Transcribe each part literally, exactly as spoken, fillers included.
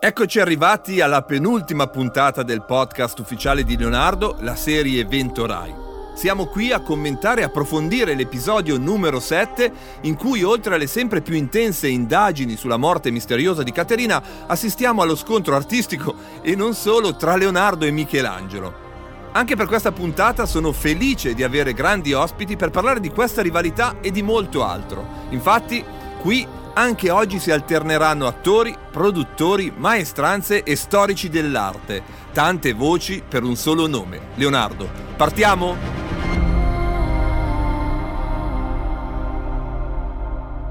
Eccoci arrivati alla penultima puntata del podcast ufficiale di Leonardo, la serie Vento Rai. Siamo qui a commentare e approfondire l'episodio numero sette, in cui oltre alle sempre più intense indagini sulla morte misteriosa di Caterina, assistiamo allo scontro artistico e non solo tra Leonardo e Michelangelo. Anche per questa puntata sono felice di avere grandi ospiti per parlare di questa rivalità e di molto altro. Infatti, qui anche oggi si alterneranno attori, produttori, maestranze e storici dell'arte. Tante voci per un solo nome, Leonardo. Partiamo?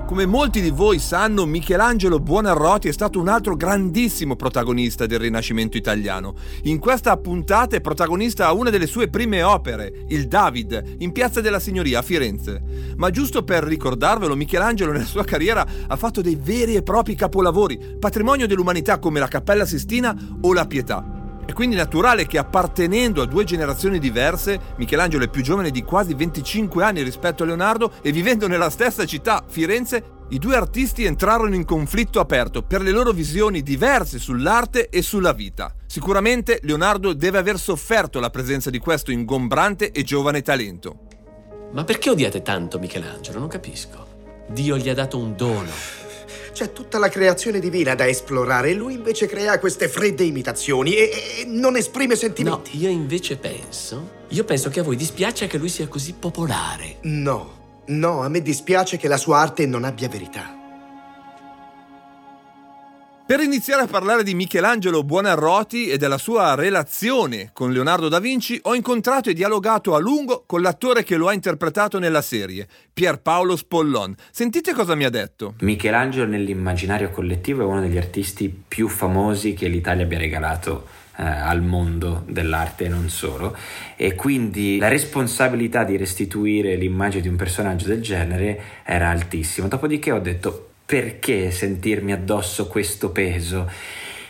Come molti di voi sanno, Michelangelo Buonarroti è stato un altro grandissimo protagonista del Rinascimento italiano. In questa puntata è protagonista a una delle sue prime opere, il David, in Piazza della Signoria a Firenze. Ma giusto per ricordarvelo, Michelangelo nella sua carriera ha fatto dei veri e propri capolavori, patrimonio dell'umanità come la Cappella Sistina o la Pietà. È quindi naturale che, appartenendo a due generazioni diverse, Michelangelo è più giovane di quasi venticinque anni rispetto a Leonardo e vivendo nella stessa città, Firenze, i due artisti entrarono in conflitto aperto per le loro visioni diverse sull'arte e sulla vita. Sicuramente Leonardo deve aver sofferto la presenza di questo ingombrante e giovane talento. Ma perché odiate tanto Michelangelo? Non capisco. Dio gli ha dato un dono. C'è tutta la creazione divina da esplorare e lui invece crea queste fredde imitazioni e, e non esprime sentimenti. No, io invece penso... Io penso che a voi dispiace che lui sia così popolare. No, no, a me dispiace che la sua arte non abbia verità. Per iniziare a parlare di Michelangelo Buonarroti e della sua relazione con Leonardo da Vinci, ho incontrato e dialogato a lungo con l'attore che lo ha interpretato nella serie, Pierpaolo Spollon. Sentite cosa mi ha detto. Michelangelo nell'immaginario collettivo è uno degli artisti più famosi che l'Italia abbia regalato eh, al mondo dell'arte e non solo, e quindi la responsabilità di restituire l'immagine di un personaggio del genere era altissima. Dopodiché ho detto: perché sentirmi addosso questo peso?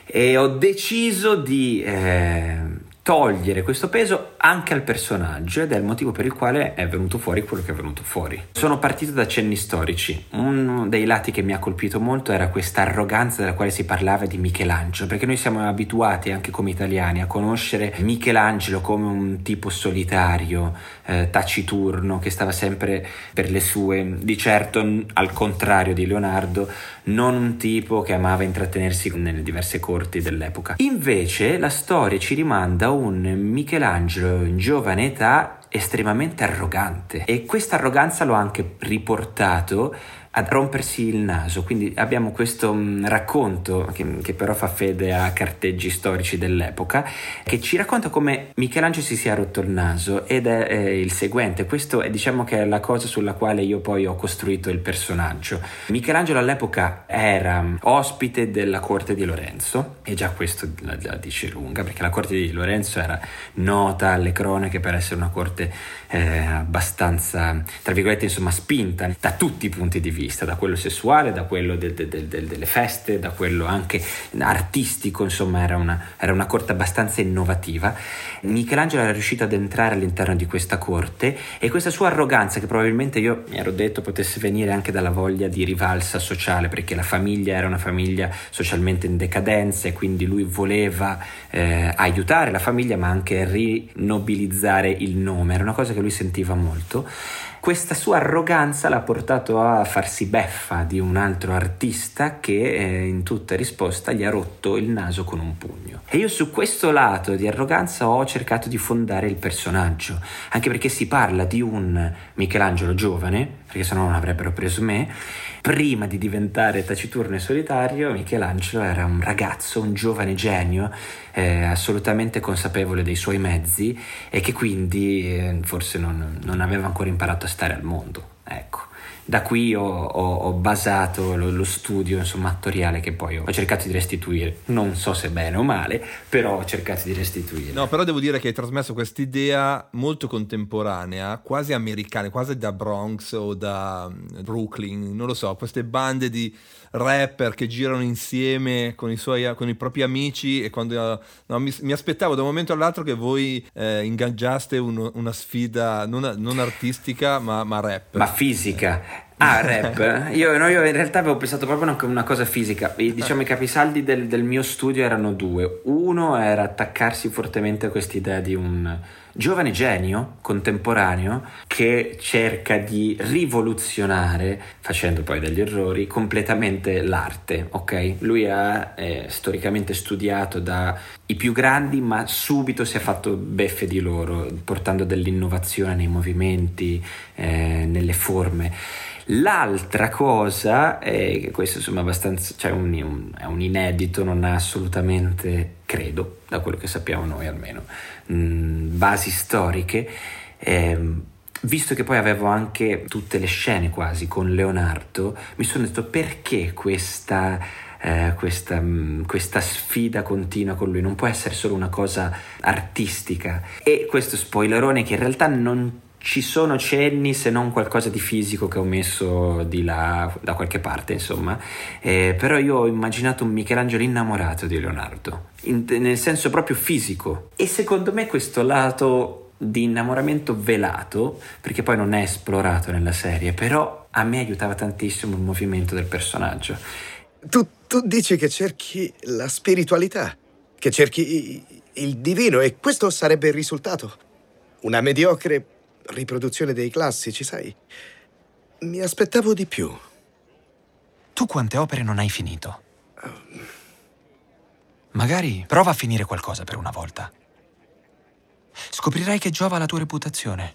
E ho deciso di eh, togliere questo peso anche al personaggio, ed è il motivo per il quale è venuto fuori quello che è venuto fuori. Sono partito da cenni storici. Uno dei lati che mi ha colpito molto era questa arroganza della quale si parlava di Michelangelo, perché noi siamo abituati anche come italiani a conoscere Michelangelo come un tipo solitario, eh, taciturno, che stava sempre per le sue, di certo al contrario di Leonardo, non un tipo che amava intrattenersi nelle diverse corti dell'epoca. Invece la storia ci rimanda un Michelangelo in giovane età estremamente arrogante, e questa arroganza lo ha anche riportato a rompersi il naso. Quindi abbiamo questo mh, racconto che, che però fa fede a carteggi storici dell'epoca, che ci racconta come Michelangelo si sia rotto il naso, ed è, è il seguente. Questo è, diciamo, che è la cosa sulla quale io poi ho costruito il personaggio. Michelangelo all'epoca era ospite della corte di Lorenzo, e già questo la, la dice lunga, perché la corte di Lorenzo era nota alle cronache per essere una corte eh, abbastanza, tra virgolette, insomma, spinta da tutti i punti di vista. Da quello sessuale, da quello del, del, del, delle feste, da quello anche artistico, insomma era una, era una corte abbastanza innovativa. Michelangelo era riuscito ad entrare all'interno di questa corte, e questa sua arroganza, che probabilmente io mi ero detto potesse venire anche dalla voglia di rivalsa sociale, perché la famiglia era una famiglia socialmente in decadenza, e quindi lui voleva eh, aiutare la famiglia ma anche rinobilizzare il nome, era una cosa che lui sentiva molto. Questa sua arroganza l'ha portato a farsi beffa di un altro artista che eh, in tutta risposta gli ha rotto il naso con un pugno. E io su questo lato di arroganza ho cercato di fondare il personaggio, anche perché si parla di un Michelangelo giovane, perché sennò non avrebbero preso me. Prima di diventare taciturno e solitario, Michelangelo era un ragazzo, un giovane genio, eh, assolutamente consapevole dei suoi mezzi, e che quindi eh, forse non, non aveva ancora imparato a stare al mondo. Ecco, da qui ho, ho, ho basato lo, lo studio, insomma, attoriale, che poi ho cercato di restituire. Non so se bene o male, però ho cercato di restituire. No, però devo dire che hai trasmesso quest'idea molto contemporanea, quasi americana, quasi da Bronx o da Brooklyn, non lo so, queste bande di rapper che girano insieme con i suoi, con i propri amici, e quando no, mi, mi aspettavo da un momento all'altro che voi eh, ingaggiaste uno, una sfida non, non artistica ma, ma rap, ma fisica. Ah, rap. Io, no, io in realtà avevo pensato proprio a una, una cosa fisica. Diciamo i capisaldi del, del mio studio erano due. Uno era attaccarsi fortemente a quest'idea di un giovane genio contemporaneo che cerca di rivoluzionare, facendo poi degli errori, completamente l'arte, ok? Lui ha eh, storicamente studiato da i più grandi, ma subito si è fatto beffe di loro, portando dell'innovazione nei movimenti, eh, nelle forme. L'altra cosa, eh, che questo insomma abbastanza, cioè un, un, è un inedito, non ha assolutamente, credo, da quello che sappiamo noi almeno, mh, basi storiche, eh, visto che poi avevo anche tutte le scene quasi con Leonardo, mi sono detto perché questa, eh, questa, mh, questa sfida continua con lui, non può essere solo una cosa artistica. E questo spoilerone che in realtà non ci sono cenni se non qualcosa di fisico che ho messo di là da qualche parte, insomma, eh, però io ho immaginato un Michelangelo innamorato di Leonardo, in, nel senso proprio fisico, e secondo me questo lato di innamoramento velato, perché poi non è esplorato nella serie, però a me aiutava tantissimo il movimento del personaggio. Tu, tu dici che cerchi la spiritualità, che cerchi il divino, e questo sarebbe il risultato, una mediocre riproduzione dei classici, sai? Mi aspettavo di più. Tu quante opere non hai finito? Um. Magari prova a finire qualcosa per una volta. Scoprirai che giova alla tua reputazione.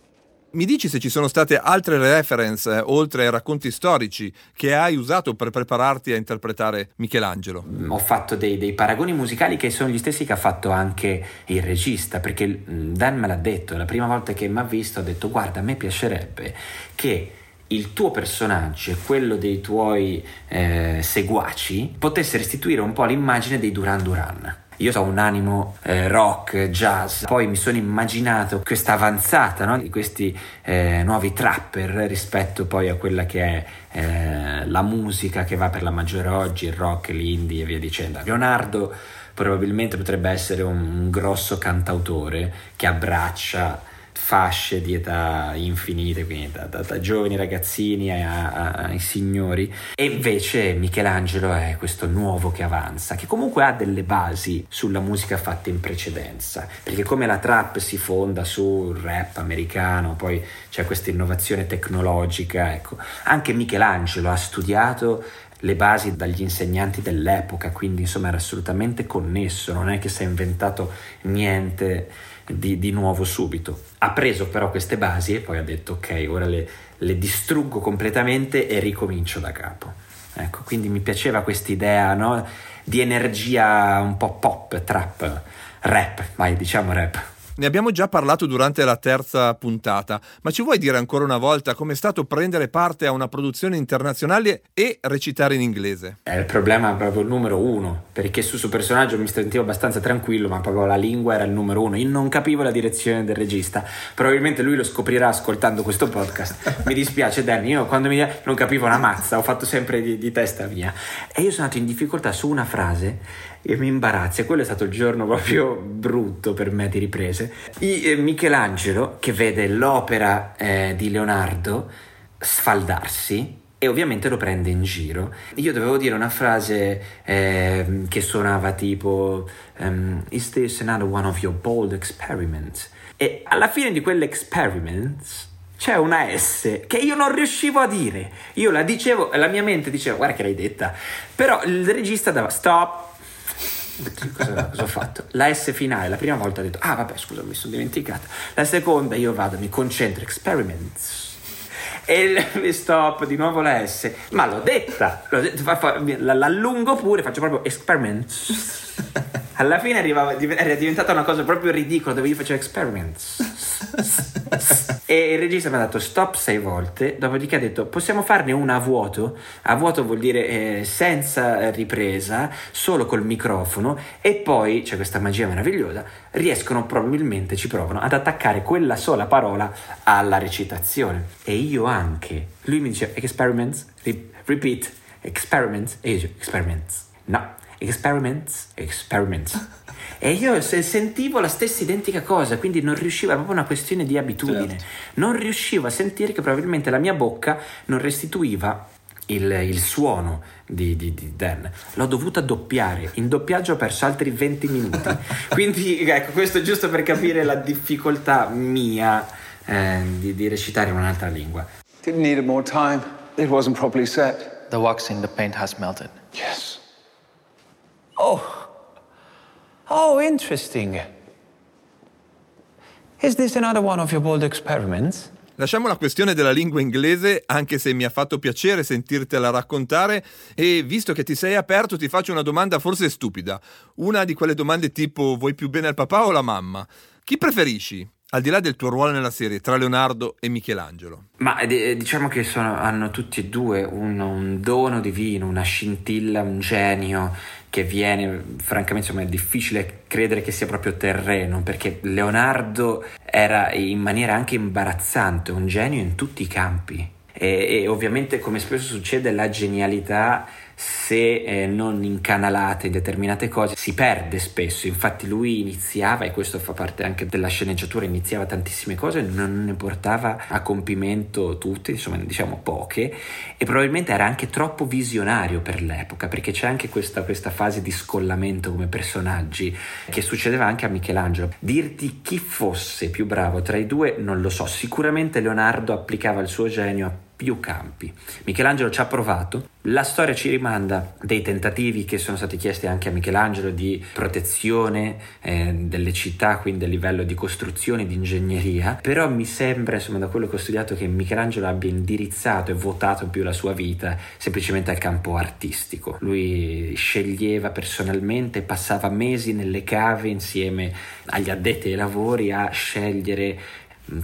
Mi dici se ci sono state altre reference, eh, oltre ai racconti storici, che hai usato per prepararti a interpretare Michelangelo? Mm, ho fatto dei, dei paragoni musicali che sono gli stessi che ha fatto anche il regista, perché Dan me l'ha detto, la prima volta che mi ha visto ha detto guarda, a me piacerebbe che il tuo personaggio e quello dei tuoi eh, seguaci potesse restituire un po' l'immagine dei Duran Duran. Io ho un animo eh, rock, jazz, poi mi sono immaginato questa avanzata, no, di questi eh, nuovi trapper rispetto poi a quella che è eh, la musica che va per la maggiore oggi, il rock, l'indie e via dicendo. Leonardo probabilmente potrebbe essere un, un grosso cantautore che abbraccia fasce di età infinite, quindi da, da, da giovani ragazzini a, a, ai signori, e invece Michelangelo è questo nuovo che avanza, che comunque ha delle basi sulla musica fatta in precedenza, perché come la trap si fonda sul rap americano, poi c'è questa innovazione tecnologica, ecco, anche Michelangelo ha studiato le basi dagli insegnanti dell'epoca, quindi insomma era assolutamente connesso, non è che si è inventato niente di, di nuovo subito. Ha preso però queste basi e poi ha detto ok, ora le, le distruggo completamente e ricomincio da capo. Ecco, quindi mi piaceva quest'idea, no, di energia un po' pop, trap, rap, vai, diciamo rap. Ne abbiamo già parlato durante la terza puntata, ma ci vuoi dire ancora una volta com'è stato prendere parte a una produzione internazionale e recitare in inglese? È il problema proprio il numero uno, perché su questo personaggio mi sentivo abbastanza tranquillo, ma proprio la lingua era il numero uno. Io non capivo la direzione del regista, probabilmente lui lo scoprirà ascoltando questo podcast. Mi dispiace Danny, io quando mi non capivo una mazza, ho fatto sempre di, di testa mia. E io sono andato in difficoltà su una frase e mi imbarazza, e quello è stato il giorno proprio brutto per me di riprese. I, eh, Michelangelo che vede l'opera eh, di Leonardo sfaldarsi e ovviamente lo prende in giro. Io dovevo dire una frase eh, che suonava tipo um, is this another one of your bold experiments? E alla fine di quell'experiments c'è una S che io non riuscivo a dire, io la dicevo, la mia mente diceva guarda che l'hai detta, però il regista dava stop. Cosa, cosa ho fatto? La S finale, la prima volta ho detto ah vabbè scusa mi sono dimenticata, la seconda io vado, mi concentro, experiments, e mi stop di nuovo la S, ma l'ho detta, l'ho detta, l'allungo pure, faccio proprio experiments, alla fine arrivava, era diventata una cosa proprio ridicola dove io facevo experiments e il regista mi ha dato stop sei volte, dopodiché ha detto possiamo farne una a vuoto, a vuoto vuol dire eh, senza ripresa, solo col microfono, e poi c'è questa magia meravigliosa, riescono, probabilmente ci provano, ad attaccare quella sola parola alla recitazione, e io anche, lui mi diceva experiments, re- repeat, experiments, e io dicevo experiments, no experiments, experiments. E io sentivo la stessa identica cosa, quindi non riuscivo, era proprio una questione di abitudine. Certo. Non riuscivo a sentire che probabilmente la mia bocca non restituiva il, il suono di, di, di Dan. L'ho dovuta doppiare, in doppiaggio ho perso altri venti minuti. Quindi ecco, questo è giusto per capire la difficoltà mia eh, di, di recitare in un'altra lingua. Didn't need more time. It wasn't properly set. The wax in the paint has melted. Yes. Oh. Oh, interesting. Is this another one of your bold experiments? Lasciamo la questione della lingua inglese, anche se mi ha fatto piacere sentirtela raccontare, e visto che ti sei aperto ti faccio una domanda forse stupida, una di quelle domande tipo vuoi più bene al papà o alla mamma? Chi preferisci? Al di là del tuo ruolo nella serie, tra Leonardo e Michelangelo. Ma eh, diciamo che sono, hanno tutti e due un, un dono divino, una scintilla, un genio che viene, francamente insomma è difficile credere che sia proprio terreno, perché Leonardo era in maniera anche imbarazzante un genio in tutti i campi e, e ovviamente, come spesso succede, la genialità, se eh, non incanalate in determinate cose, si perde spesso. Infatti lui iniziava, e questo fa parte anche della sceneggiatura, iniziava tantissime cose, non ne portava a compimento tutte, insomma diciamo poche, e probabilmente era anche troppo visionario per l'epoca, perché c'è anche questa, questa fase di scollamento come personaggi che succedeva anche a Michelangelo. Dirti chi fosse più bravo tra i due non lo so, sicuramente Leonardo applicava il suo genio a più campi. Michelangelo ci ha provato, la storia ci rimanda dei tentativi che sono stati chiesti anche a Michelangelo di protezione eh, delle città, quindi a livello di costruzione, di ingegneria, però mi sembra, insomma, da quello che ho studiato, che Michelangelo abbia indirizzato e votato più la sua vita semplicemente al campo artistico. Lui sceglieva personalmente, passava mesi nelle cave insieme agli addetti ai lavori a scegliere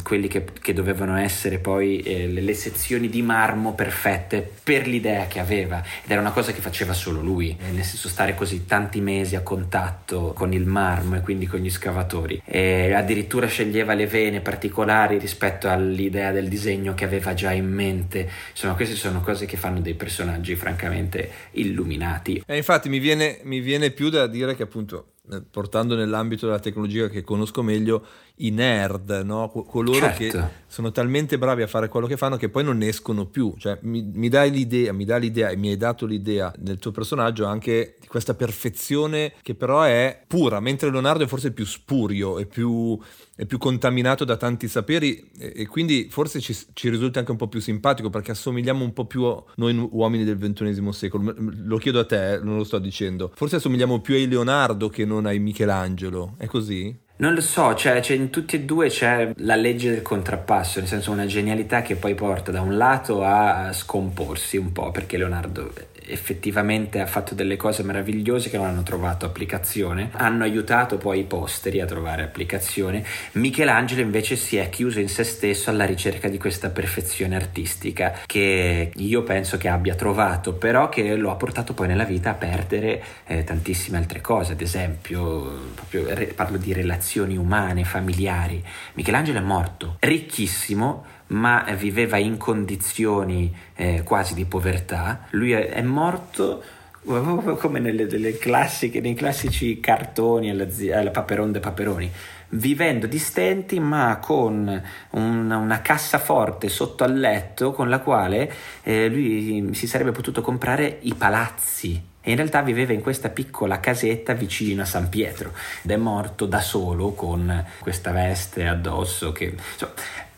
quelli che, che dovevano essere poi eh, le, le sezioni di marmo perfette per l'idea che aveva, ed era una cosa che faceva solo lui, eh, nel senso stare così tanti mesi a contatto con il marmo e quindi con gli scavatori, e addirittura sceglieva le vene particolari rispetto all'idea del disegno che aveva già in mente. Insomma, queste sono cose che fanno dei personaggi francamente illuminati. E infatti mi viene, mi viene più da dire che, appunto, portando nell'ambito della tecnologia che conosco meglio, i nerd, no? Coloro certo. che sono talmente bravi a fare quello che fanno che poi non ne escono più. Cioè, mi, mi dai l'idea, mi dai l'idea e mi hai dato l'idea nel tuo personaggio anche di questa perfezione che però è pura, mentre Leonardo è forse più spurio e più, è più contaminato da tanti saperi, e, e quindi forse ci, ci risulta anche un po' più simpatico, perché assomigliamo un po' più a noi uomini del ventunesimo secolo. Lo chiedo a te, non lo sto dicendo. Forse assomigliamo più ai Leonardo che non non hai Michelangelo, è così? Non lo so, cioè, cioè in tutti e due c'è la legge del contrappasso, nel senso una genialità che poi porta da un lato a scomporsi un po', perché Leonardo effettivamente ha fatto delle cose meravigliose che non hanno trovato applicazione, hanno aiutato poi i posteri a trovare applicazione. Michelangelo invece si è chiuso in se stesso alla ricerca di questa perfezione artistica che io penso che abbia trovato, però che lo ha portato poi nella vita a perdere eh, tantissime altre cose, ad esempio proprio re, parlo di relazioni umane, familiari. Michelangelo è morto ricchissimo, ma viveva in condizioni eh, quasi di povertà. Lui è, è morto come nelle delle classiche, nei classici cartoni alla, alla Paperon de Paperoni, vivendo di stenti ma con una, una cassaforte sotto al letto con la quale eh, lui si sarebbe potuto comprare i palazzi. E in realtà viveva in questa piccola casetta vicino a San Pietro ed è morto da solo con questa veste addosso che... Insomma,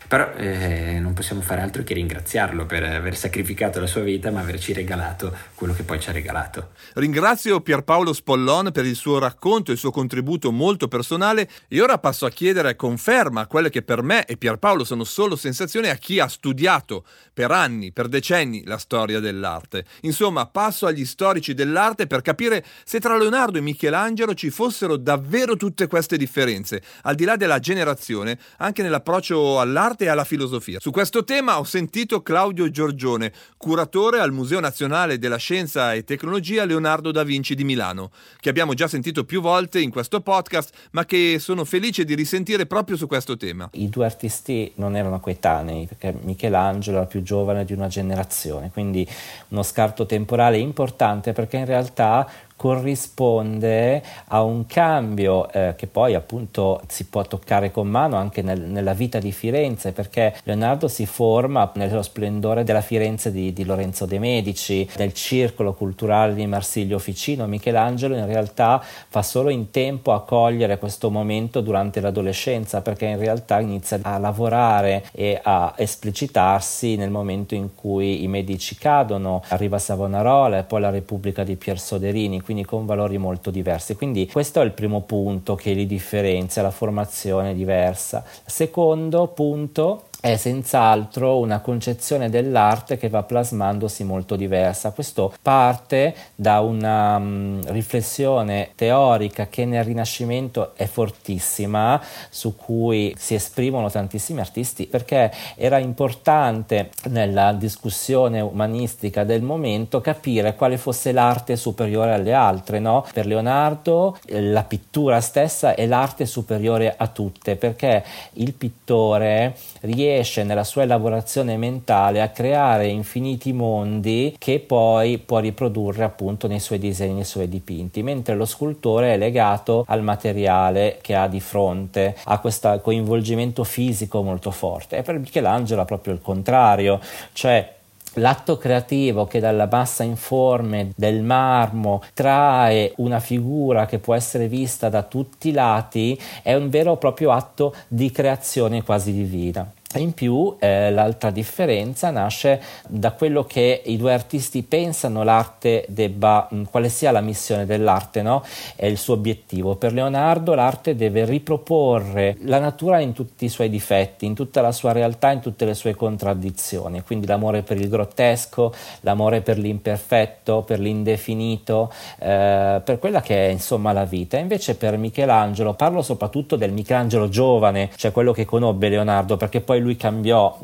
però eh, non possiamo fare altro che ringraziarlo per aver sacrificato la sua vita ma averci regalato quello che poi ci ha regalato. Ringrazio Pierpaolo Spollon per il suo racconto e il suo contributo molto personale, e ora passo a chiedere conferma a quelle che per me e Pierpaolo sono solo sensazioni, a chi ha studiato per anni, per decenni, la storia dell'arte. Insomma, passo agli storici dell'arte per capire se tra Leonardo e Michelangelo ci fossero davvero tutte queste differenze, al di là della generazione, anche nell'approccio all'arte e alla filosofia. Su questo tema ho sentito Claudio Giorgione, curatore al Museo Nazionale della Scienza e Tecnologia Leonardo da Vinci di Milano, che abbiamo già sentito più volte in questo podcast, ma che sono felice di risentire proprio su questo tema. I due artisti non erano coetanei, perché Michelangelo era più giovane di una generazione, quindi uno scarto temporale importante, perché in realtà corrisponde a un cambio eh, che poi appunto si può toccare con mano anche nel, nella vita di Firenze, perché Leonardo si forma nello splendore della Firenze di, di Lorenzo de' Medici, del circolo culturale di Marsilio Ficino. Michelangelo in realtà fa solo in tempo a cogliere questo momento durante l'adolescenza, perché in realtà inizia a lavorare e a esplicitarsi nel momento in cui i Medici cadono, arriva Savonarola e poi la Repubblica di Pier Soderini, quindi con valori molto diversi. Quindi questo è il primo punto che li differenzia, la formazione diversa. Secondo punto è senz'altro una concezione dell'arte che va plasmandosi molto diversa. Questo parte da una um, riflessione teorica che nel Rinascimento è fortissima, su cui si esprimono tantissimi artisti, perché era importante nella discussione umanistica del momento capire quale fosse l'arte superiore alle altre, no? Per Leonardo la pittura stessa è l'arte superiore a tutte, perché il pittore riesce riesce nella sua elaborazione mentale a creare infiniti mondi che poi può riprodurre appunto nei suoi disegni, nei suoi dipinti, mentre lo scultore è legato al materiale che ha di fronte, ha questo coinvolgimento fisico molto forte. E per Michelangelo è proprio il contrario, cioè l'atto creativo che dalla massa informe del marmo trae una figura che può essere vista da tutti i lati è un vero e proprio atto di creazione quasi divina. In più eh, l'altra differenza nasce da quello che i due artisti pensano l'arte debba, quale sia la missione dell'arte, no? È il suo obiettivo. Per Leonardo l'arte deve riproporre la natura in tutti i suoi difetti, in tutta la sua realtà, in tutte le sue contraddizioni, quindi l'amore per il grottesco, l'amore per l'imperfetto, per l'indefinito, eh, per quella che è insomma la vita. Invece per Michelangelo, parlo soprattutto del Michelangelo giovane, cioè quello che conobbe Leonardo, perché poi lui cambiò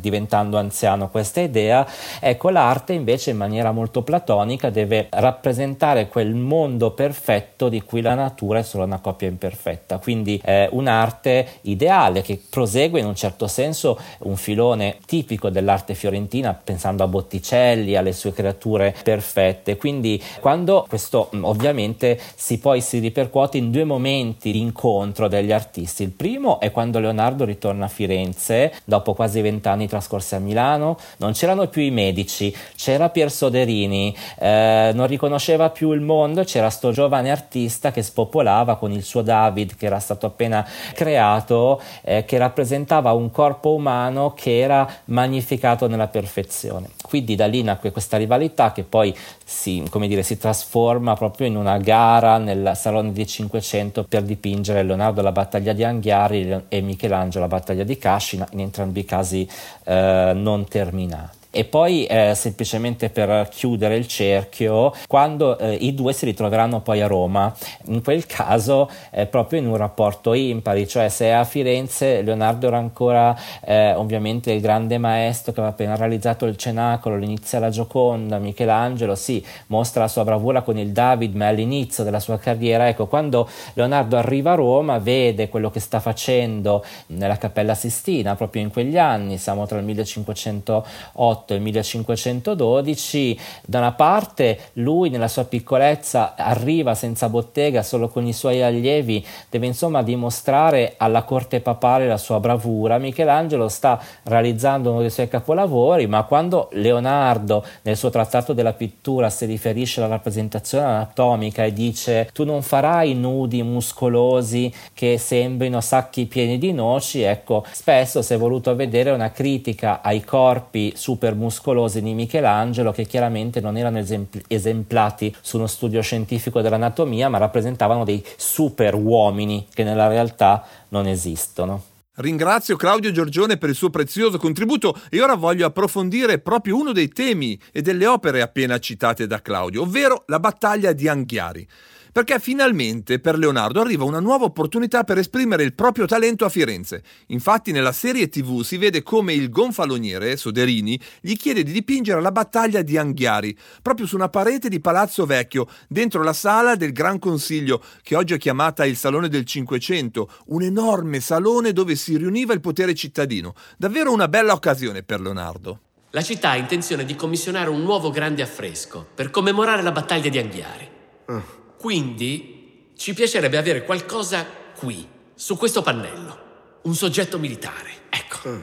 diventando anziano questa idea. Ecco, l'arte invece in maniera molto platonica deve rappresentare quel mondo perfetto di cui la natura è solo una copia imperfetta, quindi eh, un'arte ideale che prosegue in un certo senso un filone tipico dell'arte fiorentina, pensando a Botticelli, alle sue creature perfette. Quindi quando questo ovviamente si poi si ripercuote in due momenti di incontro degli artisti. Il primo è quando Leonardo ritorna a Firenze dopo quasi vent'anni trascorsi a Milano. Non c'erano più i Medici, c'era Pier Soderini, eh, non riconosceva più il mondo, c'era sto giovane artista che spopolava con il suo David che era stato appena creato, eh, che rappresentava un corpo umano che era magnificato nella perfezione. Quindi da lì nacque questa rivalità che poi si, come dire, si trasforma proprio in una gara nel Salone dei Cinquecento per dipingere Leonardo la Battaglia di Anghiari e Michelangelo la Battaglia di Cascina, in entrambi i casi eh, non terminati. E poi eh, semplicemente per chiudere il cerchio, quando eh, i due si ritroveranno poi a Roma, in quel caso eh, proprio in un rapporto impari, cioè se a Firenze Leonardo era ancora eh, ovviamente il grande maestro che aveva appena realizzato il Cenacolo, l'inizia la Gioconda, Michelangelo sì, mostra la sua bravura con il David, ma è all'inizio della sua carriera. Ecco, quando Leonardo arriva a Roma vede quello che sta facendo nella Cappella Sistina proprio in quegli anni, siamo tra il millecinquecentootto il millecinquecentododici. Da una parte lui nella sua piccolezza arriva senza bottega, solo con i suoi allievi, deve insomma dimostrare alla corte papale la sua bravura. Michelangelo sta realizzando uno dei suoi capolavori, ma quando Leonardo nel suo trattato della pittura si riferisce alla rappresentazione anatomica e dice tu non farai nudi muscolosi che sembrino sacchi pieni di noci, ecco, spesso si è voluto vedere una critica ai corpi super muscolosi di Michelangelo, che chiaramente non erano esempl- esemplati su uno studio scientifico dell'anatomia, ma rappresentavano dei super uomini che nella realtà non esistono. Ringrazio Claudio Giorgione per il suo prezioso contributo e ora voglio approfondire proprio uno dei temi e delle opere appena citate da Claudio, ovvero la Battaglia di Anghiari, perché finalmente per Leonardo arriva una nuova opportunità per esprimere il proprio talento a Firenze. Infatti nella serie tivù si vede come il gonfaloniere, Soderini, gli chiede di dipingere la Battaglia di Anghiari, proprio su una parete di Palazzo Vecchio, dentro la sala del Gran Consiglio, che oggi è chiamata il Salone del Cinquecento, un enorme salone dove si riuniva il potere cittadino. Davvero una bella occasione per Leonardo. La città ha intenzione di commissionare un nuovo grande affresco per commemorare la Battaglia di Anghiari. Mm. Quindi ci piacerebbe avere qualcosa qui, su questo pannello. Un soggetto militare, ecco. Mm.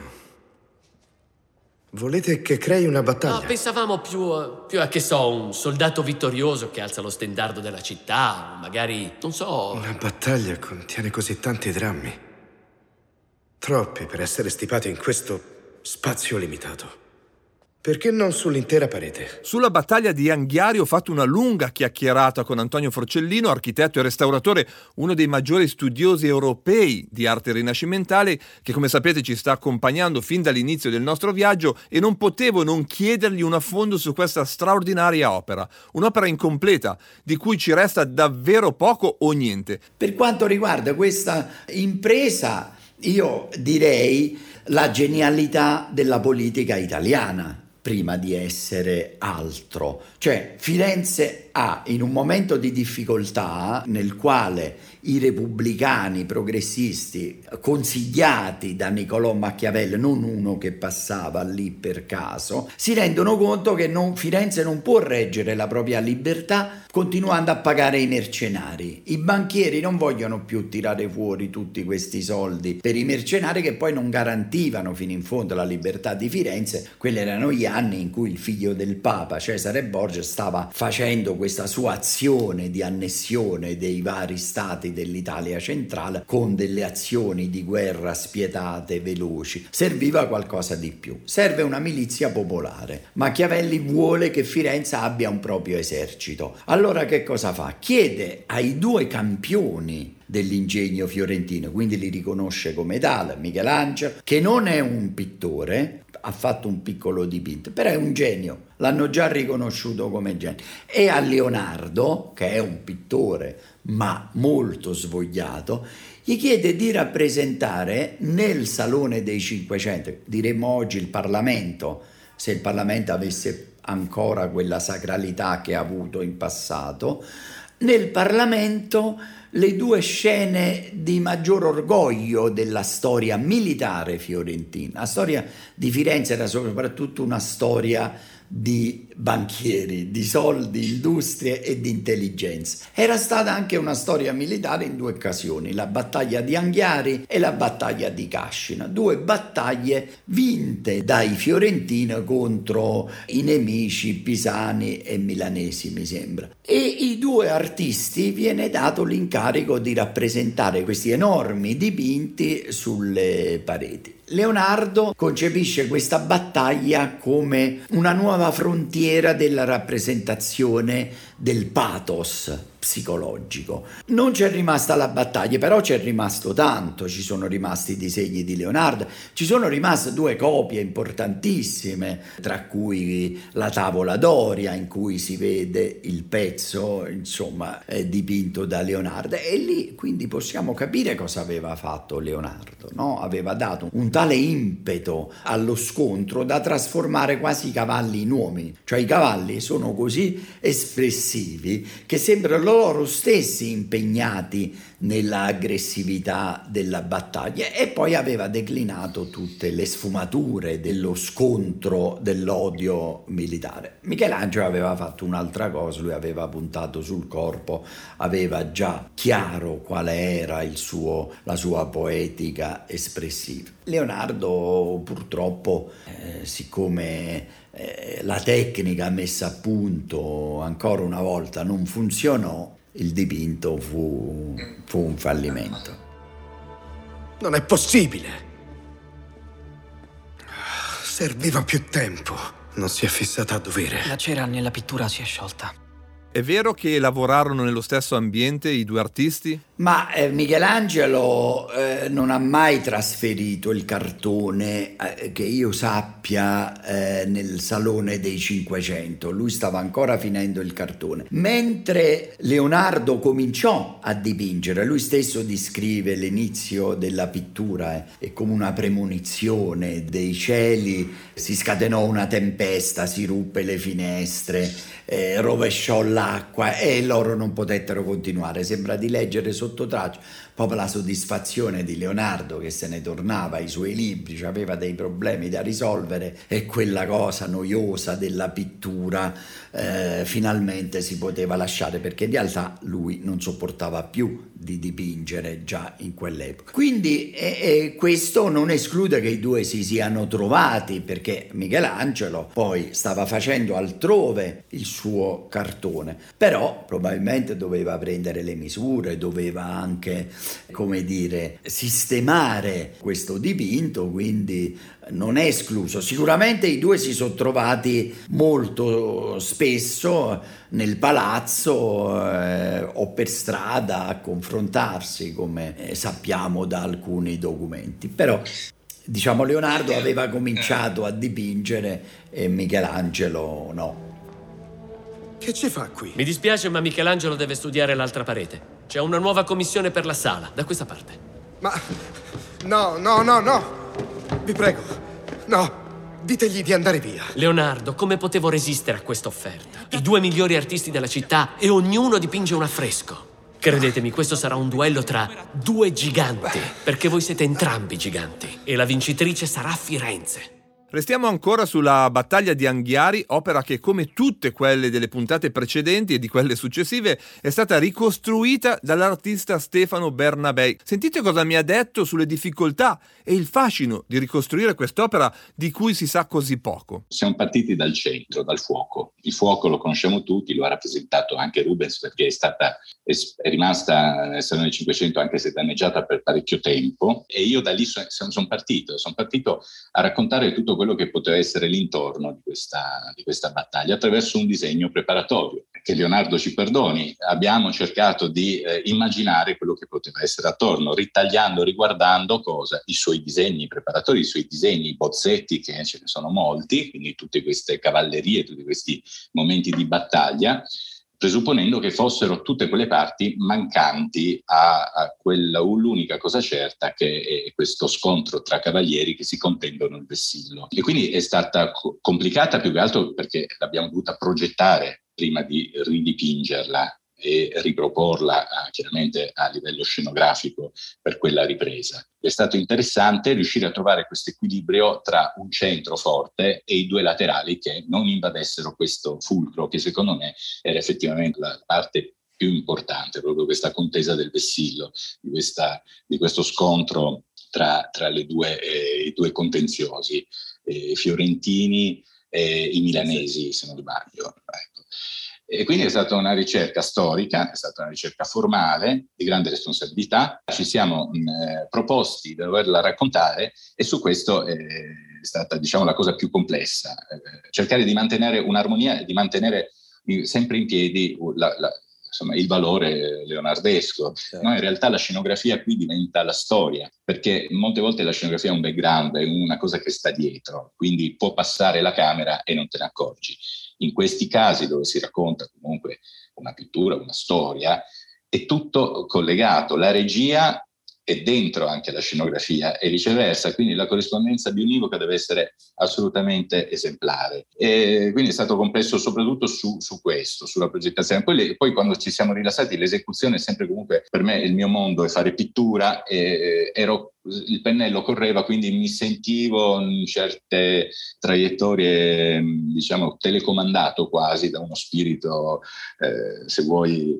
Volete che crei una battaglia? No, pensavamo più, più a, che so, un soldato vittorioso che alza lo stendardo della città, magari, non so... Una battaglia contiene così tanti drammi. Troppi per essere stipati in questo spazio limitato. Perché non sull'intera parete? Sulla battaglia di Anghiari ho fatto una lunga chiacchierata con Antonio Forcellino, architetto e restauratore, uno dei maggiori studiosi europei di arte rinascimentale, che come sapete ci sta accompagnando fin dall'inizio del nostro viaggio, e non potevo non chiedergli un affondo su questa straordinaria opera. Un'opera incompleta, di cui ci resta davvero poco o niente. Per quanto riguarda questa impresa, io direi la genialità della politica italiana. Prima di essere altro. Cioè, Firenze ha, in un momento di difficoltà nel quale i repubblicani progressisti consigliati da Niccolò Machiavelli, non uno che passava lì per caso, si rendono conto che non, Firenze non può reggere la propria libertà continuando a pagare i mercenari. I banchieri non vogliono più tirare fuori tutti questi soldi per i mercenari che poi non garantivano fino in fondo la libertà di Firenze. Quelli erano gli anni in cui il figlio del Papa, Cesare Borgia, stava facendo questa sua azione di annessione dei vari stati dell'Italia centrale con delle azioni di guerra spietate, veloci. Serviva qualcosa di più. Serve una milizia popolare. Machiavelli vuole che Firenze abbia un proprio esercito. Allora che cosa fa? Chiede ai due campioni dell'ingegno fiorentino, quindi li riconosce come tale, Michelangelo, che non è un pittore, ha fatto un piccolo dipinto, però è un genio, l'hanno già riconosciuto come genio, e a Leonardo, che è un pittore ma molto svogliato, gli chiede di rappresentare nel Salone dei Cinquecento, diremmo oggi il Parlamento, se il Parlamento avesse ancora quella sacralità che ha avuto in passato, nel Parlamento le due scene di maggior orgoglio della storia militare fiorentina. La storia di Firenze era soprattutto una storia di banchieri, di soldi, industrie e di intelligenza. Era stata anche una storia militare in due occasioni, la battaglia di Anghiari e la battaglia di Cascina, due battaglie vinte dai fiorentini contro i nemici pisani e milanesi, mi sembra. E i due artisti viene dato l'incarico di rappresentare questi enormi dipinti sulle pareti. Leonardo concepisce questa battaglia come una nuova frontiera della rappresentazione del pathos psicologico. Non c'è rimasta la battaglia, però c'è rimasto tanto, ci sono rimasti i disegni di Leonardo, ci sono rimaste due copie importantissime, tra cui la Tavola Doria, in cui si vede il pezzo, insomma, dipinto da Leonardo, e lì quindi possiamo capire cosa aveva fatto Leonardo, no? Aveva dato un tale impeto allo scontro da trasformare quasi i cavalli in uomini, cioè i cavalli sono così espressivi che sembrano loro stessi impegnati nell'aggressività della battaglia, e poi aveva declinato tutte le sfumature dello scontro, dell'odio militare. Michelangelo aveva fatto un'altra cosa, lui aveva puntato sul corpo, aveva già chiaro quale era il suo, la sua poetica espressiva. Leonardo purtroppo, eh, siccome eh, la tecnica messa a punto ancora una volta non funzionò, il dipinto fu, fu un fallimento. Non è possibile! Serviva più tempo. Non si è fissata a dovere. La cera nella pittura si è sciolta. È vero che lavorarono nello stesso ambiente i due artisti? Ma eh, Michelangelo eh, non ha mai trasferito il cartone, eh, che io sappia, eh, nel Salone dei Cinquecento. Lui stava ancora finendo il cartone. Mentre Leonardo cominciò a dipingere, lui stesso descrive l'inizio della pittura, eh, è come una premonizione dei cieli, si scatenò una tempesta, si ruppe le finestre, eh, rovesciò la l'acqua e loro non potettero continuare. Sembra di leggere sotto traccia proprio la soddisfazione di Leonardo che se ne tornava ai suoi libri, cioè aveva dei problemi da risolvere e quella cosa noiosa della pittura eh, finalmente si poteva lasciare, perché in realtà lui non sopportava più di dipingere già in quell'epoca. Quindi eh, eh, questo non esclude che i due si siano trovati, perché Michelangelo poi stava facendo altrove il suo cartone, però probabilmente doveva prendere le misure, doveva anche, come dire, sistemare questo dipinto, quindi non è escluso. Sicuramente i due si sono trovati molto spesso nel palazzo eh, o per strada a confrontarsi, come sappiamo da alcuni documenti, però diciamo Leonardo aveva cominciato a dipingere e Michelangelo no. Che ci fa qui? Mi dispiace, ma Michelangelo deve studiare l'altra parete. C'è una nuova commissione per la sala, da questa parte. Ma... no, no, no, no! Vi prego, no, ditegli di andare via. Leonardo, come potevo resistere a questa offerta? I due migliori artisti della città e ognuno dipinge un affresco. Credetemi, questo sarà un duello tra due giganti, perché voi siete entrambi giganti e la vincitrice sarà Firenze. Restiamo ancora sulla Battaglia di Anghiari, opera che, come tutte quelle delle puntate precedenti e di quelle successive, è stata ricostruita dall'artista Stefano Bernabei. Sentite cosa mi ha detto sulle difficoltà e il fascino di ricostruire quest'opera di cui si sa così poco. Siamo partiti dal centro, dal fuoco. Il fuoco lo conosciamo tutti, lo ha rappresentato anche Rubens, perché è stata è rimasta nel Salone dei Cinquecento, anche se danneggiata per parecchio tempo. E io da lì sono son partito, sono partito a raccontare tutto questo, quello che poteva essere l'intorno di questa, di questa battaglia, attraverso un disegno preparatorio. Che Leonardo ci perdoni, abbiamo cercato di eh, immaginare quello che poteva essere attorno, ritagliando, riguardando cosa? I suoi disegni preparatori, i suoi disegni, i bozzetti, che ce ne sono molti, quindi tutte queste cavallerie, tutti questi momenti di battaglia, presupponendo che fossero tutte quelle parti mancanti a, a quella l'unica cosa certa, che è questo scontro tra cavalieri che si contendono il vessillo. E quindi è stata co- complicata più che altro perché l'abbiamo dovuta progettare prima di ridipingerla e riproporla a, chiaramente a livello scenografico per quella ripresa. È stato interessante riuscire a trovare questo equilibrio tra un centro forte e i due laterali che non invadessero questo fulcro, che secondo me era effettivamente la parte più importante, proprio questa contesa del vessillo, di, questa, di questo scontro tra, tra le due, eh, i due contenziosi, eh, fiorentini e i milanesi, se non sbaglio. Ecco. E quindi è stata una ricerca storica, è stata una ricerca formale, di grande responsabilità. Ci siamo mh, proposti di doverla raccontare e su questo è stata, diciamo, la cosa più complessa. Eh, cercare di mantenere un'armonia e di mantenere sempre in piedi la, la, insomma, il valore leonardesco. No, in realtà la scenografia qui diventa la storia, perché molte volte la scenografia è un background, è una cosa che sta dietro, quindi può passare la camera e non te ne accorgi. In questi casi dove si racconta comunque una pittura, una storia, è tutto collegato, la regia è dentro anche la scenografia e viceversa, quindi la corrispondenza biunivoca deve essere assolutamente esemplare. E quindi è stato complesso soprattutto su, su questo, sulla progettazione. Poi, le, poi quando ci siamo rilassati, l'esecuzione è sempre comunque, per me il mio mondo è fare pittura, e, ero il pennello correva, quindi mi sentivo in certe traiettorie, diciamo, telecomandato quasi da uno spirito, eh, se vuoi,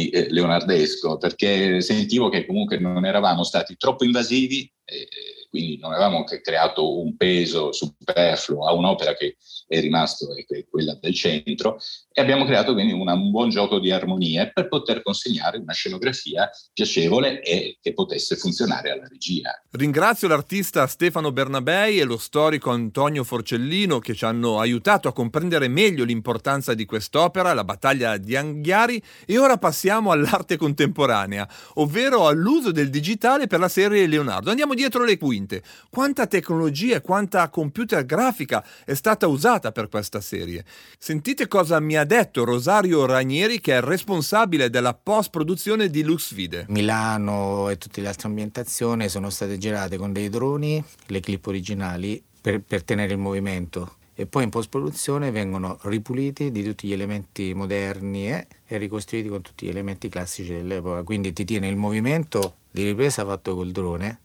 eh, leonardesco, perché sentivo che comunque non eravamo stati troppo invasivi, eh, quindi non avevamo che creato un peso superfluo a un'opera che è rimasto, che è quella del centro, e abbiamo creato quindi una, un buon gioco di armonie per poter consegnare una scenografia piacevole e che potesse funzionare alla regia. Ringrazio l'artista Stefano Bernabei e lo storico Antonio Forcellino che ci hanno aiutato a comprendere meglio l'importanza di quest'opera, la Battaglia di Anghiari, e ora passiamo all'arte contemporanea, ovvero all'uso del digitale per la serie Leonardo. Andiamo dietro le quinte. Quanta tecnologia e quanta computer grafica è stata usata per questa serie? Sentite cosa mi ha detto Rosario Ranieri, che è responsabile della post-produzione di Luxvide. Milano e tutte le altre ambientazioni sono state girate con dei droni, le clip originali, per, per tenere il movimento. e poi in post-produzione vengono ripuliti di tutti gli elementi moderni eh, e ricostruiti con tutti gli elementi classici dell'epoca. Quindi ti tiene il movimento di ripresa fatto col drone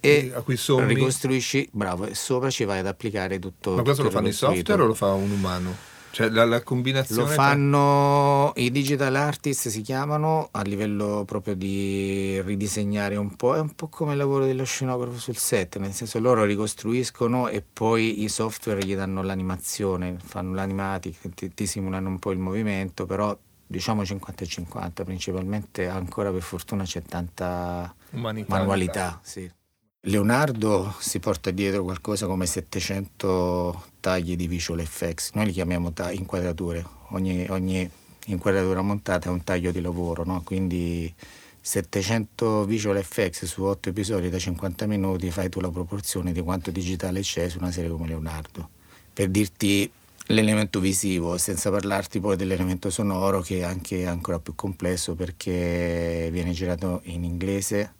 e a cui sommi... ricostruisci, bravo, e sopra ci vai ad applicare tutto. Ma questo tutto lo fanno i software o lo fa un umano? Cioè la, la combinazione... Lo fanno tra... i digital artist, si chiamano, a livello proprio di ridisegnare un po', è un po' come il lavoro dello scenografo sul set, nel senso loro ricostruiscono e poi i software gli danno l'animazione, fanno l'animatica, ti, ti simulano un po' il movimento, però diciamo cinquanta e cinquanta principalmente, ancora per fortuna c'è tanta umanità, manualità, sì. Leonardo si porta dietro qualcosa come settecento tagli di visual effects, noi li chiamiamo ta- inquadrature, ogni, ogni inquadratura montata è un taglio di lavoro, no? Quindi settecento visual effects su otto episodi da cinquanta minuti, fai tu la proporzione di quanto digitale c'è su una serie come Leonardo, per dirti l'elemento visivo, senza parlarti poi dell'elemento sonoro che è anche ancora più complesso perché viene girato in inglese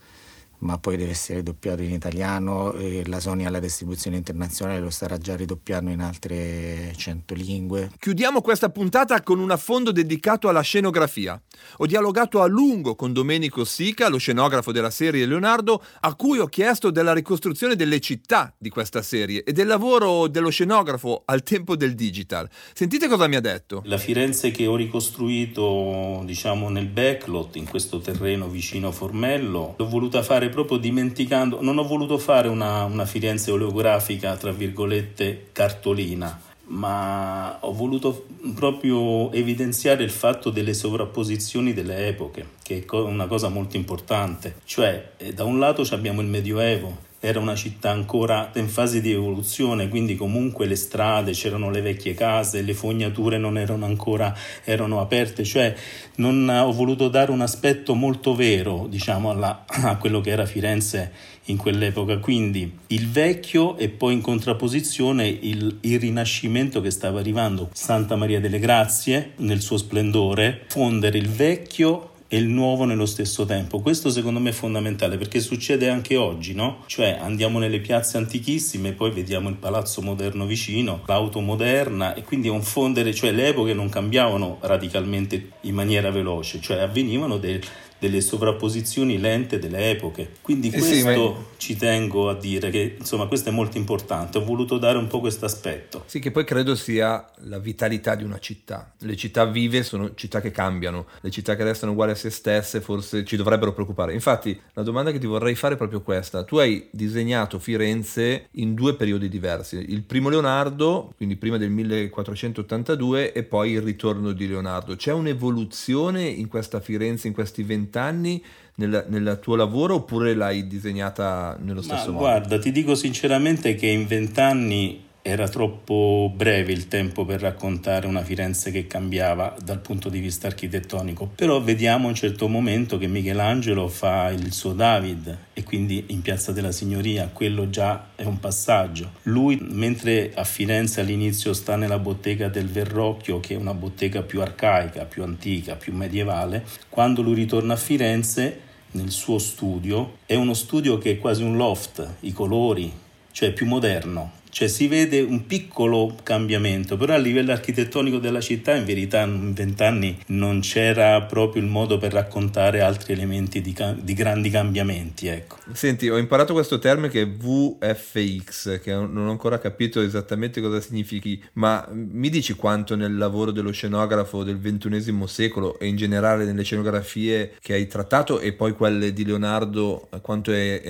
ma poi deve essere doppiato in italiano, e la Sony alla distribuzione internazionale lo starà già ridoppiando in altre cento lingue. Chiudiamo questa puntata con un affondo dedicato alla scenografia. Ho dialogato a lungo con Domenico Sica, lo scenografo della serie Leonardo, a cui ho chiesto della ricostruzione delle città di questa serie e del lavoro dello scenografo al tempo del digital. Sentite cosa mi ha detto. La Firenze che ho ricostruito, diciamo, nel backlot, in questo terreno vicino a Formello, l'ho voluta fare proprio dimenticando, non ho voluto fare una, una Firenze oleografica tra virgolette cartolina, ma ho voluto proprio evidenziare il fatto delle sovrapposizioni delle epoche, che è una cosa molto importante, cioè da un lato abbiamo il Medioevo, era una città ancora in fase di evoluzione, quindi comunque le strade, c'erano le vecchie case, le fognature non erano ancora erano aperte, cioè non ho voluto dare un aspetto molto vero, diciamo, alla, a quello che era Firenze in quell'epoca, quindi il vecchio e poi in contrapposizione il, il Rinascimento che stava arrivando. Santa Maria delle Grazie nel suo splendore, fondere il vecchio e il nuovo nello stesso tempo, questo secondo me è fondamentale perché succede anche oggi, no? Cioè andiamo nelle piazze antichissime e poi vediamo il palazzo moderno vicino, l'auto moderna, e quindi è un fondere, cioè le epoche non cambiavano radicalmente in maniera veloce, cioè avvenivano del delle sovrapposizioni lente delle epoche, quindi eh questo sì, ma... ci tengo a dire che insomma questo è molto importante, ho voluto dare un po' questo aspetto. Sì, che poi credo sia la vitalità di una città, le città vive sono città che cambiano, le città che restano uguali a se stesse forse ci dovrebbero preoccupare. Infatti la domanda che ti vorrei fare è proprio questa, tu hai disegnato Firenze in due periodi diversi, il primo Leonardo, quindi prima del millequattrocentottantadue e poi il ritorno di Leonardo, c'è un'evoluzione in questa Firenze, in questi vent'anni anni nel, nel tuo lavoro oppure l'hai disegnata nello stesso Ma, modo? Guarda, ti dico sinceramente che in vent'anni era troppo breve il tempo per raccontare una Firenze che cambiava dal punto di vista architettonico, però vediamo a un certo momento che Michelangelo fa il suo David e quindi in Piazza della Signoria, quello già è un passaggio. Lui, mentre a Firenze all'inizio sta nella bottega del Verrocchio, che è una bottega più arcaica, più antica, più medievale, quando lui ritorna a Firenze nel suo studio, è uno studio che è quasi un loft, i colori, cioè più moderno. Cioè si vede un piccolo cambiamento, però a livello architettonico della città in verità in vent'anni non c'era proprio il modo per raccontare altri elementi di, ca- di grandi cambiamenti, ecco. Senti, ho imparato questo termine che è V F X, che non ho ancora capito esattamente cosa significhi, ma mi dici quanto nel lavoro dello scenografo del ventunesimo secolo e in generale nelle scenografie che hai trattato e poi quelle di Leonardo, quanto è,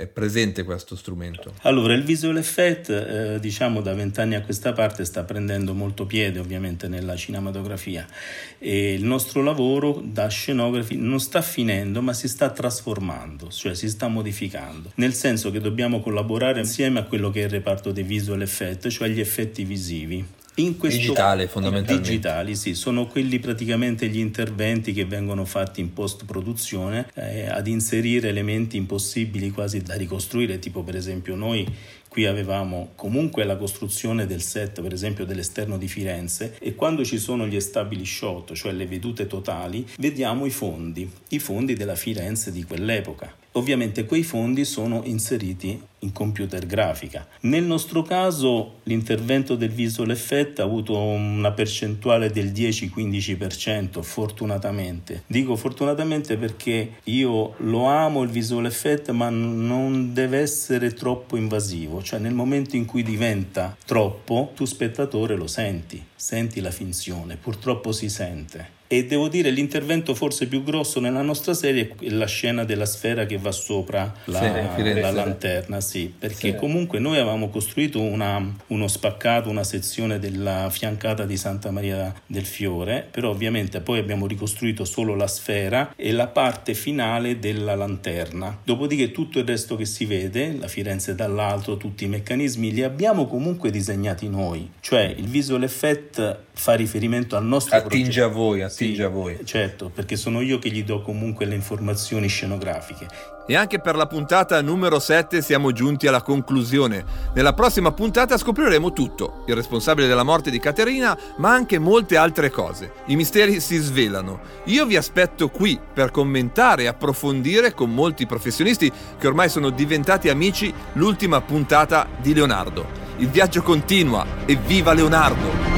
è presente questo strumento? Allora, il visual effect Eh, diciamo da vent'anni a questa parte sta prendendo molto piede ovviamente nella cinematografia e il nostro lavoro da scenografi non sta finendo ma si sta trasformando, cioè si sta modificando, nel senso che dobbiamo collaborare insieme a quello che è il reparto dei visual effect, cioè gli effetti visivi. In questo digitale fondamentalmente digitali sì, sono quelli praticamente gli interventi che vengono fatti in post produzione eh, ad inserire elementi impossibili quasi da ricostruire, tipo per esempio noi Qui avevamo comunque la costruzione del set, per esempio, dell'esterno di Firenze, e quando ci sono gli stabili shot, cioè le vedute totali, vediamo i fondi, i fondi della Firenze di quell'epoca. Ovviamente quei fondi sono inseriti in computer grafica. Nel nostro caso l'intervento del visual effect ha avuto una percentuale del dieci-quindici per cento, fortunatamente. Dico fortunatamente perché io lo amo il visual effect, ma non deve essere troppo invasivo, cioè nel momento in cui diventa troppo, tu spettatore lo senti, senti la finzione, purtroppo si sente. E devo dire l'intervento forse più grosso nella nostra serie è la scena della sfera che va sopra la, Firenze, la lanterna, sì, perché sì. Comunque noi avevamo costruito una, uno spaccato, una sezione della fiancata di Santa Maria del Fiore, però ovviamente poi abbiamo ricostruito solo la sfera e la parte finale della lanterna. Dopodiché tutto il resto che si vede, la Firenze dall'alto, tutti i meccanismi, li abbiamo comunque disegnati noi, cioè il visual effect fa riferimento al nostro attinge progetto. Attinge a voi, attinge. Sì, a voi. Certo, perché sono io che gli do comunque le informazioni scenografiche. E anche per la puntata numero sette siamo giunti alla conclusione. Nella prossima puntata scopriremo tutto, il responsabile della morte di Caterina, ma anche molte altre cose. I misteri si svelano. Io vi aspetto qui per commentare e approfondire con molti professionisti che ormai sono diventati amici l'ultima puntata di Leonardo. Il viaggio continua e viva Leonardo!